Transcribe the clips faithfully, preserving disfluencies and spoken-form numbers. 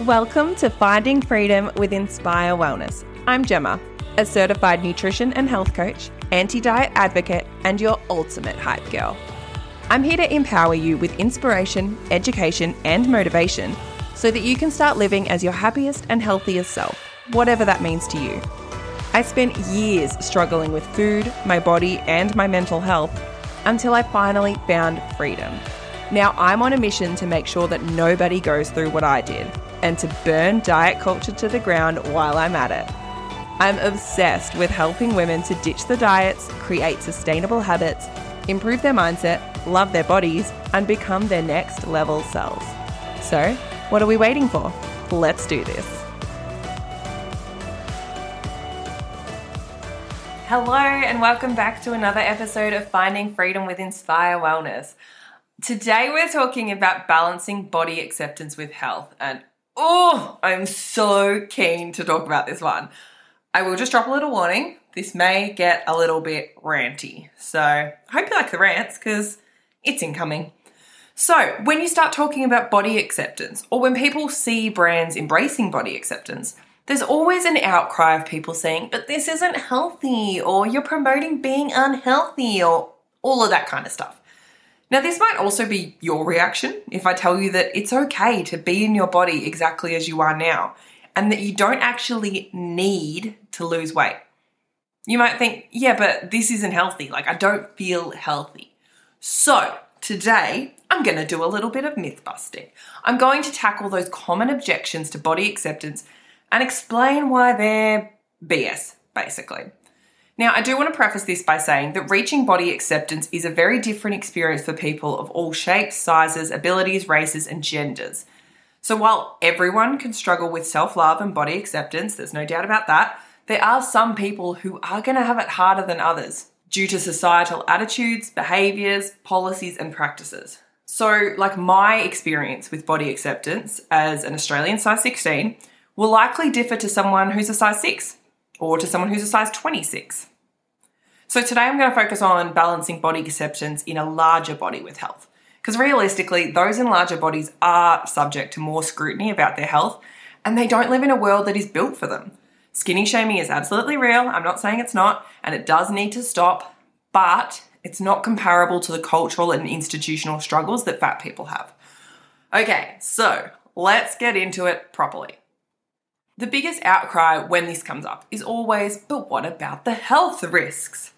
Welcome to Finding Freedom with Inspire Wellness. I'm Gemma, a certified nutrition and health coach, anti-diet advocate, and your ultimate hype girl. I'm here to empower you with inspiration, education, and motivation so that you can start living as your happiest and healthiest self, whatever that means to you. I spent years struggling with food, my body, and my mental health until I finally found freedom. Now I'm on a mission to make sure that nobody goes through what I did and to burn diet culture to the ground while I'm at it. I'm obsessed with helping women to ditch the diets, create sustainable habits, improve their mindset, love their bodies, and become their next level selves. So, what are we waiting for? Let's do this. Hello, and welcome back to another episode of Finding Freedom with Inspire Wellness. Today we're talking about balancing body acceptance with health, and oh, I'm so keen to talk about this one. I will just drop a little warning. This may get a little bit ranty, so I hope you like the rants because it's incoming. So when you start talking about body acceptance, or when people see brands embracing body acceptance, there's always an outcry of people saying, but this isn't healthy, or you're promoting being unhealthy, or all of that kind of stuff. Now, this might also be your reaction if I tell you that it's okay to be in your body exactly as you are now, and that you don't actually need to lose weight. You might think, yeah, but this isn't healthy. Like, I don't feel healthy. So today I'm going to do a little bit of myth busting. I'm going to tackle those common objections to body acceptance and explain why they're B S, basically. Now, I do want to preface this by saying that reaching body acceptance is a very different experience for people of all shapes, sizes, abilities, races, and genders. So while everyone can struggle with self-love and body acceptance, there's no doubt about that, there are some people who are going to have it harder than others due to societal attitudes, behaviours, policies, and practices. So, like, my experience with body acceptance as an Australian size sixteen will likely differ to someone who's a size six. Or to someone who's a size twenty-six. So today I'm going to focus on balancing body acceptance in a larger body with health, because realistically, those in larger bodies are subject to more scrutiny about their health, and they don't live in a world that is built for them. Skinny shaming is absolutely real. I'm not saying it's not, and it does need to stop, but it's not comparable to the cultural and institutional struggles that fat people have. Okay, so let's get into it properly. The biggest outcry when this comes up is always, but what about the health risks?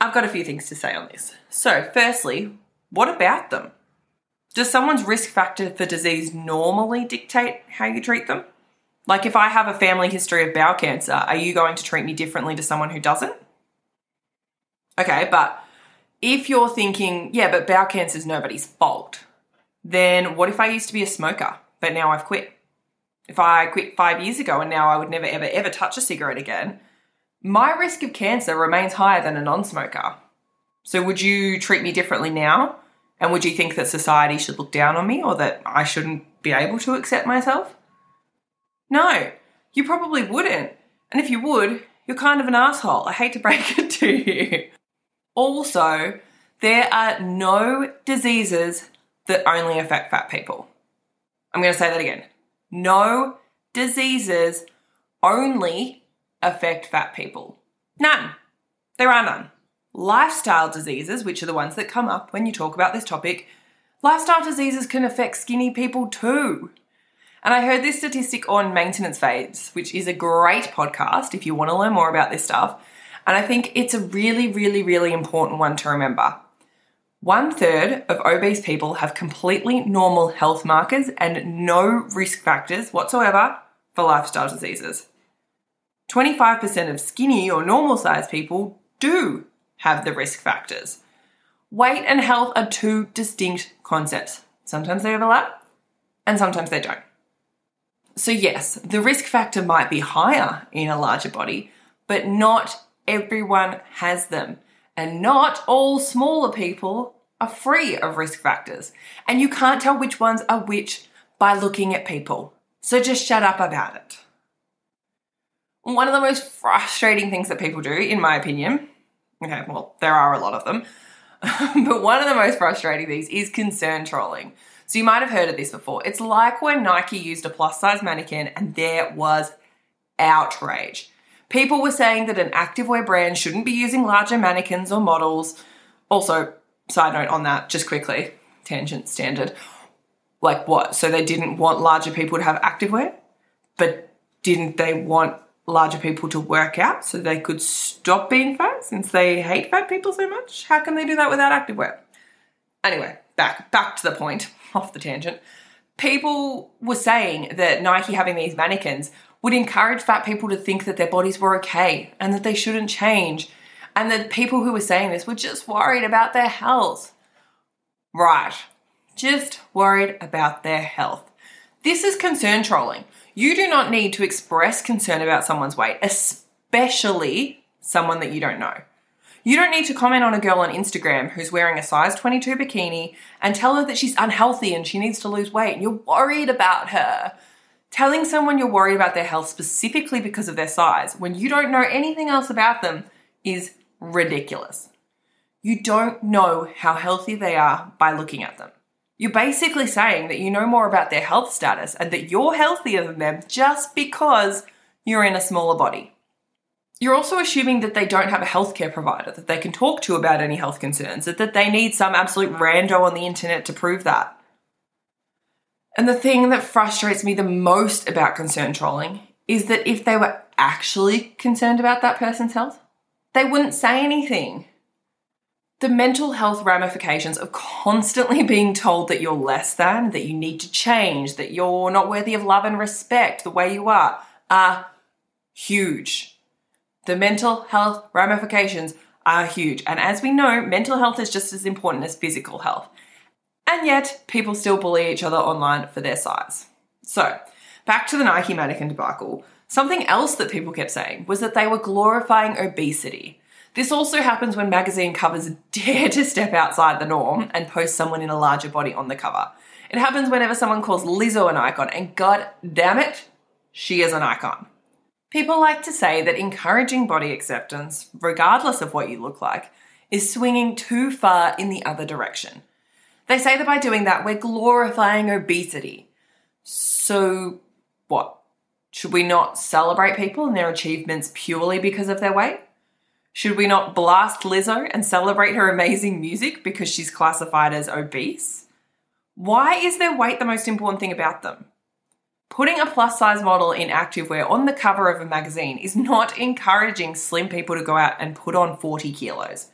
I've got a few things to say on this. So firstly, what about them? Does someone's risk factor for disease normally dictate how you treat them? Like, if I have a family history of bowel cancer, are you going to treat me differently to someone who doesn't? Okay, but if you're thinking, yeah, but bowel cancer is nobody's fault, then what if I used to be a smoker, but now I've quit? If I quit five years ago and now I would never, ever, ever touch a cigarette again, my risk of cancer remains higher than a non-smoker. So would you treat me differently now? And would you think that society should look down on me, or that I shouldn't be able to accept myself? No, you probably wouldn't. And if you would, you're kind of an asshole. I hate to break it to you. Also, there are no diseases that only affect fat people. I'm going to say that again. No diseases only affect fat people. None. There are none. Lifestyle diseases, which are the ones that come up when you talk about this topic, lifestyle diseases can affect skinny people too. And I heard this statistic on Maintenance Phase, which is a great podcast if you want to learn more about this stuff. And I think it's a really, really, really important one to remember. One third of obese people have completely normal health markers and no risk factors whatsoever for lifestyle diseases. twenty-five percent of skinny or normal sized people do have the risk factors. Weight and health are two distinct concepts. Sometimes they overlap and sometimes they don't. So yes, the risk factor might be higher in a larger body, but not everyone has them. And not all smaller people are free of risk factors. And you can't tell which ones are which by looking at people. So just shut up about it. One of the most frustrating things that people do, in my opinion, okay, well, there are a lot of them, but one of the most frustrating things is concern trolling. So you might have heard of this before. It's like when Nike used a plus-size mannequin and there was outrage. People were saying that an activewear brand shouldn't be using larger mannequins or models. Also, side note on that, just quickly, tangent standard. Like what? So they didn't want larger people to have activewear, but didn't they want larger people to work out so they could stop being fat since they hate fat people so much? How can they do that without activewear? Anyway, back back to the point, off the tangent. People were saying that Nike having these mannequins would encourage fat people to think that their bodies were okay and that they shouldn't change, and that people who were saying this were just worried about their health. Right, just worried about their health. This is concern trolling. You do not need to express concern about someone's weight, especially someone that you don't know. You don't need to comment on a girl on Instagram who's wearing a size twenty-two bikini and tell her that she's unhealthy and she needs to lose weight and you're worried about her. Telling someone you're worried about their health specifically because of their size when you don't know anything else about them is ridiculous. You don't know how healthy they are by looking at them. You're basically saying that you know more about their health status and that you're healthier than them just because you're in a smaller body. You're also assuming that they don't have a healthcare provider that they can talk to about any health concerns, that they need some absolute rando on the internet to prove that. And the thing that frustrates me the most about concern trolling is that if they were actually concerned about that person's health, they wouldn't say anything. The mental health ramifications of constantly being told that you're less than, that you need to change, that you're not worthy of love and respect the way you are, are huge. The mental health ramifications are huge. And as we know, mental health is just as important as physical health. And yet people still bully each other online for their size. So back to the Nike mannequin debacle. Something else that people kept saying was that they were glorifying obesity. This also happens when magazine covers dare to step outside the norm and post someone in a larger body on the cover. It happens whenever someone calls Lizzo an icon, and god damn it, she is an icon. People like to say that encouraging body acceptance, regardless of what you look like, is swinging too far in the other direction. They say that by doing that, we're glorifying obesity. So what? Should we not celebrate people and their achievements purely because of their weight? Should we not blast Lizzo and celebrate her amazing music because she's classified as obese? Why is their weight the most important thing about them? Putting a plus-size model in activewear on the cover of a magazine is not encouraging slim people to go out and put on forty kilos.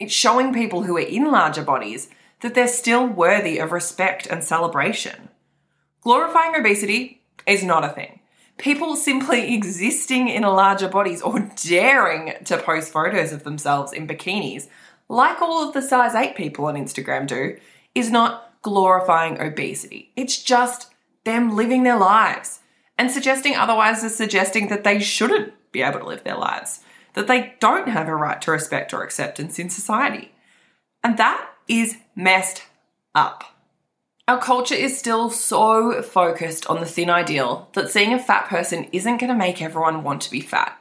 It's showing people who are in larger bodies that they're still worthy of respect and celebration. Glorifying obesity is not a thing. People simply existing in larger bodies or daring to post photos of themselves in bikinis, like all of the size eight people on Instagram do, is not glorifying obesity. It's just them living their lives. And suggesting otherwise is suggesting that they shouldn't be able to live their lives, that they don't have a right to respect or acceptance in society. And that is messed up. Our culture is still so focused on the thin ideal that seeing a fat person isn't going to make everyone want to be fat.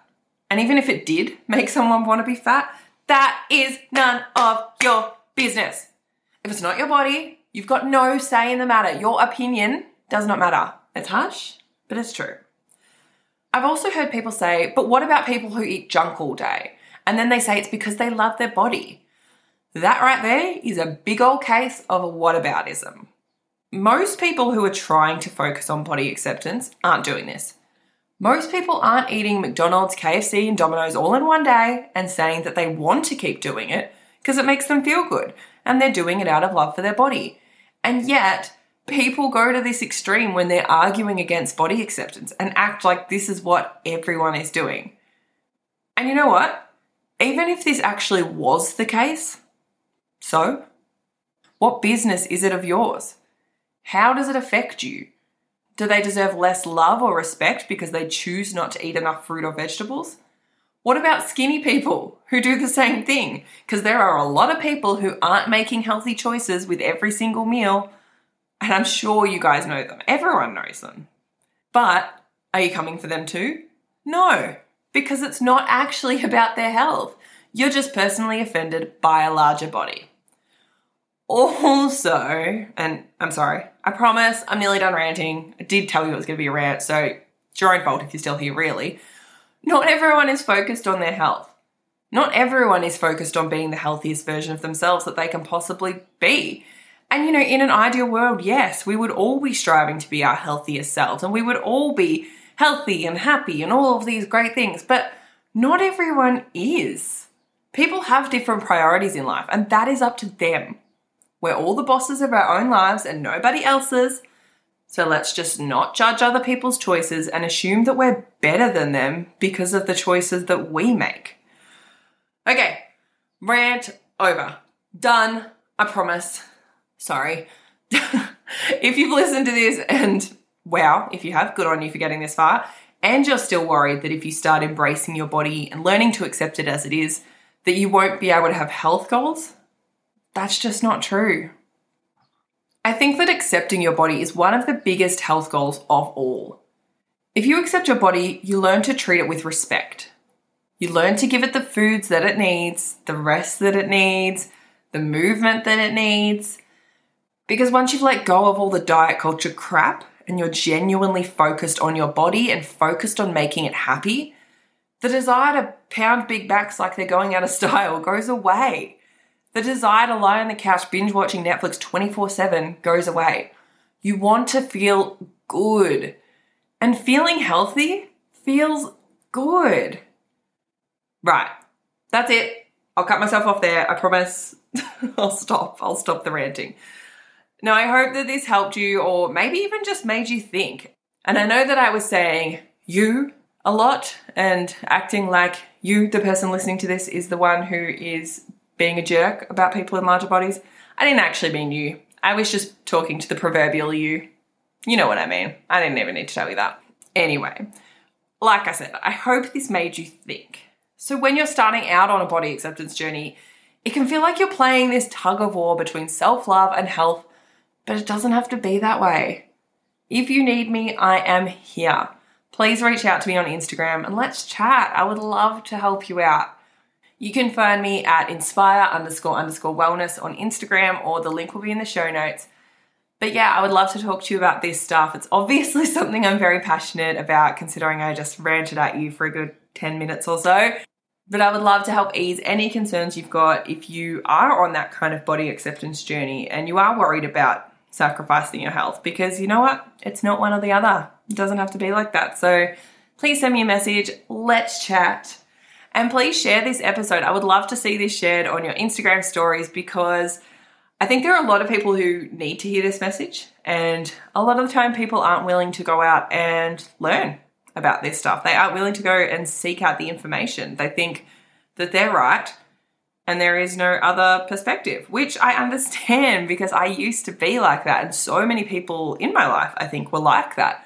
And even if it did make someone want to be fat, that is none of your business. If it's not your body, you've got no say in the matter. Your opinion does not matter. It's harsh, but it's true. I've also heard people say, but what about people who eat junk all day? And then they say it's because they love their body. That right there is a big old case of whataboutism. Most people who are trying to focus on body acceptance aren't doing this. Most people aren't eating McDonald's, K F C and Domino's all in one day and saying that they want to keep doing it because it makes them feel good and they're doing it out of love for their body. And yet people go to this extreme when they're arguing against body acceptance and act like this is what everyone is doing. And you know what? Even if this actually was the case, so what business is it of yours? How does it affect you? Do they deserve less love or respect because they choose not to eat enough fruit or vegetables? What about skinny people who do the same thing? Because there are a lot of people who aren't making healthy choices with every single meal, and I'm sure you guys know them. Everyone knows them. But are you coming for them too? No, because it's not actually about their health. You're just personally offended by a larger body. Also, and I'm sorry, I promise I'm nearly done ranting. I did tell you it was going to be a rant, so it's your own fault if you're still here, really. Not everyone is focused on their health. Not everyone is focused on being the healthiest version of themselves that they can possibly be. And, you know, in an ideal world, yes, we would all be striving to be our healthiest selves and we would all be healthy and happy and all of these great things, but not everyone is. People have different priorities in life and that is up to them. We're all the bosses of our own lives and nobody else's. So let's just not judge other people's choices and assume that we're better than them because of the choices that we make. Okay, rant over. Done. I promise. Sorry. If you've listened to this and, wow, if you have, good on you for getting this far, and you're still worried that if you start embracing your body and learning to accept it as it is, that you won't be able to have health goals, that's just not true. I think that accepting your body is one of the biggest health goals of all. If you accept your body, you learn to treat it with respect. You learn to give it the foods that it needs, the rest that it needs, the movement that it needs. Because once you've let go of all the diet culture crap and you're genuinely focused on your body and focused on making it happy, the desire to pound big backs like they're going out of style goes away. The desire to lie on the couch binge watching Netflix twenty-four seven goes away. You want to feel good. And feeling healthy feels good. Right. That's it. I'll cut myself off there. I promise. I'll stop. I'll stop the ranting. Now, I hope that this helped you or maybe even just made you think. And I know that I was saying you a lot and acting like you, the person listening to this, is the one who is being a jerk about people in larger bodies. I didn't actually mean you. I was just talking to the proverbial you. You know what I mean. I didn't even need to tell you that. Anyway, like I said, I hope this made you think. So when you're starting out on a body acceptance journey, it can feel like you're playing this tug of war between self-love and health, but it doesn't have to be that way. If you need me, I am here. Please reach out to me on Instagram and let's chat. I would love to help you out. You can find me at inspire underscore underscore wellness on Instagram, or the link will be in the show notes. But yeah, I would love to talk to you about this stuff. It's obviously something I'm very passionate about, considering I just ranted at you for a good ten minutes or so. But I would love to help ease any concerns you've got if you are on that kind of body acceptance journey and you are worried about sacrificing your health, because you know what? It's not one or the other. It doesn't have to be like that. So please send me a message. Let's chat. And please share this episode. I would love to see this shared on your Instagram stories, because I think there are a lot of people who need to hear this message. And a lot of the time people aren't willing to go out and learn about this stuff. They aren't willing to go and seek out the information. They think that they're right and there is no other perspective, which I understand, because I used to be like that. And so many people in my life, I think, were like that.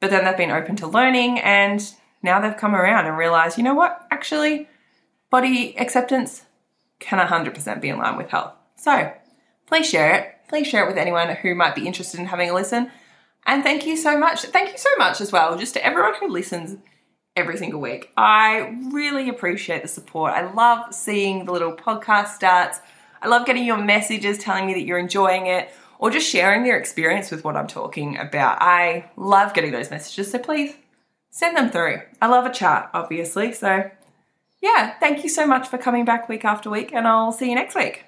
But then they've been open to learning, and now they've come around and realized, you know what, actually, body acceptance can one hundred percent be in line with health. So please share it. Please share it with anyone who might be interested in having a listen. And thank you so much. Thank you so much as well, just to everyone who listens every single week. I really appreciate the support. I love seeing the little podcast starts. I love getting your messages telling me that you're enjoying it, or just sharing your experience with what I'm talking about. I love getting those messages, so please send them through. I love a chat, obviously. So yeah, thank you so much for coming back week after week, and I'll see you next week.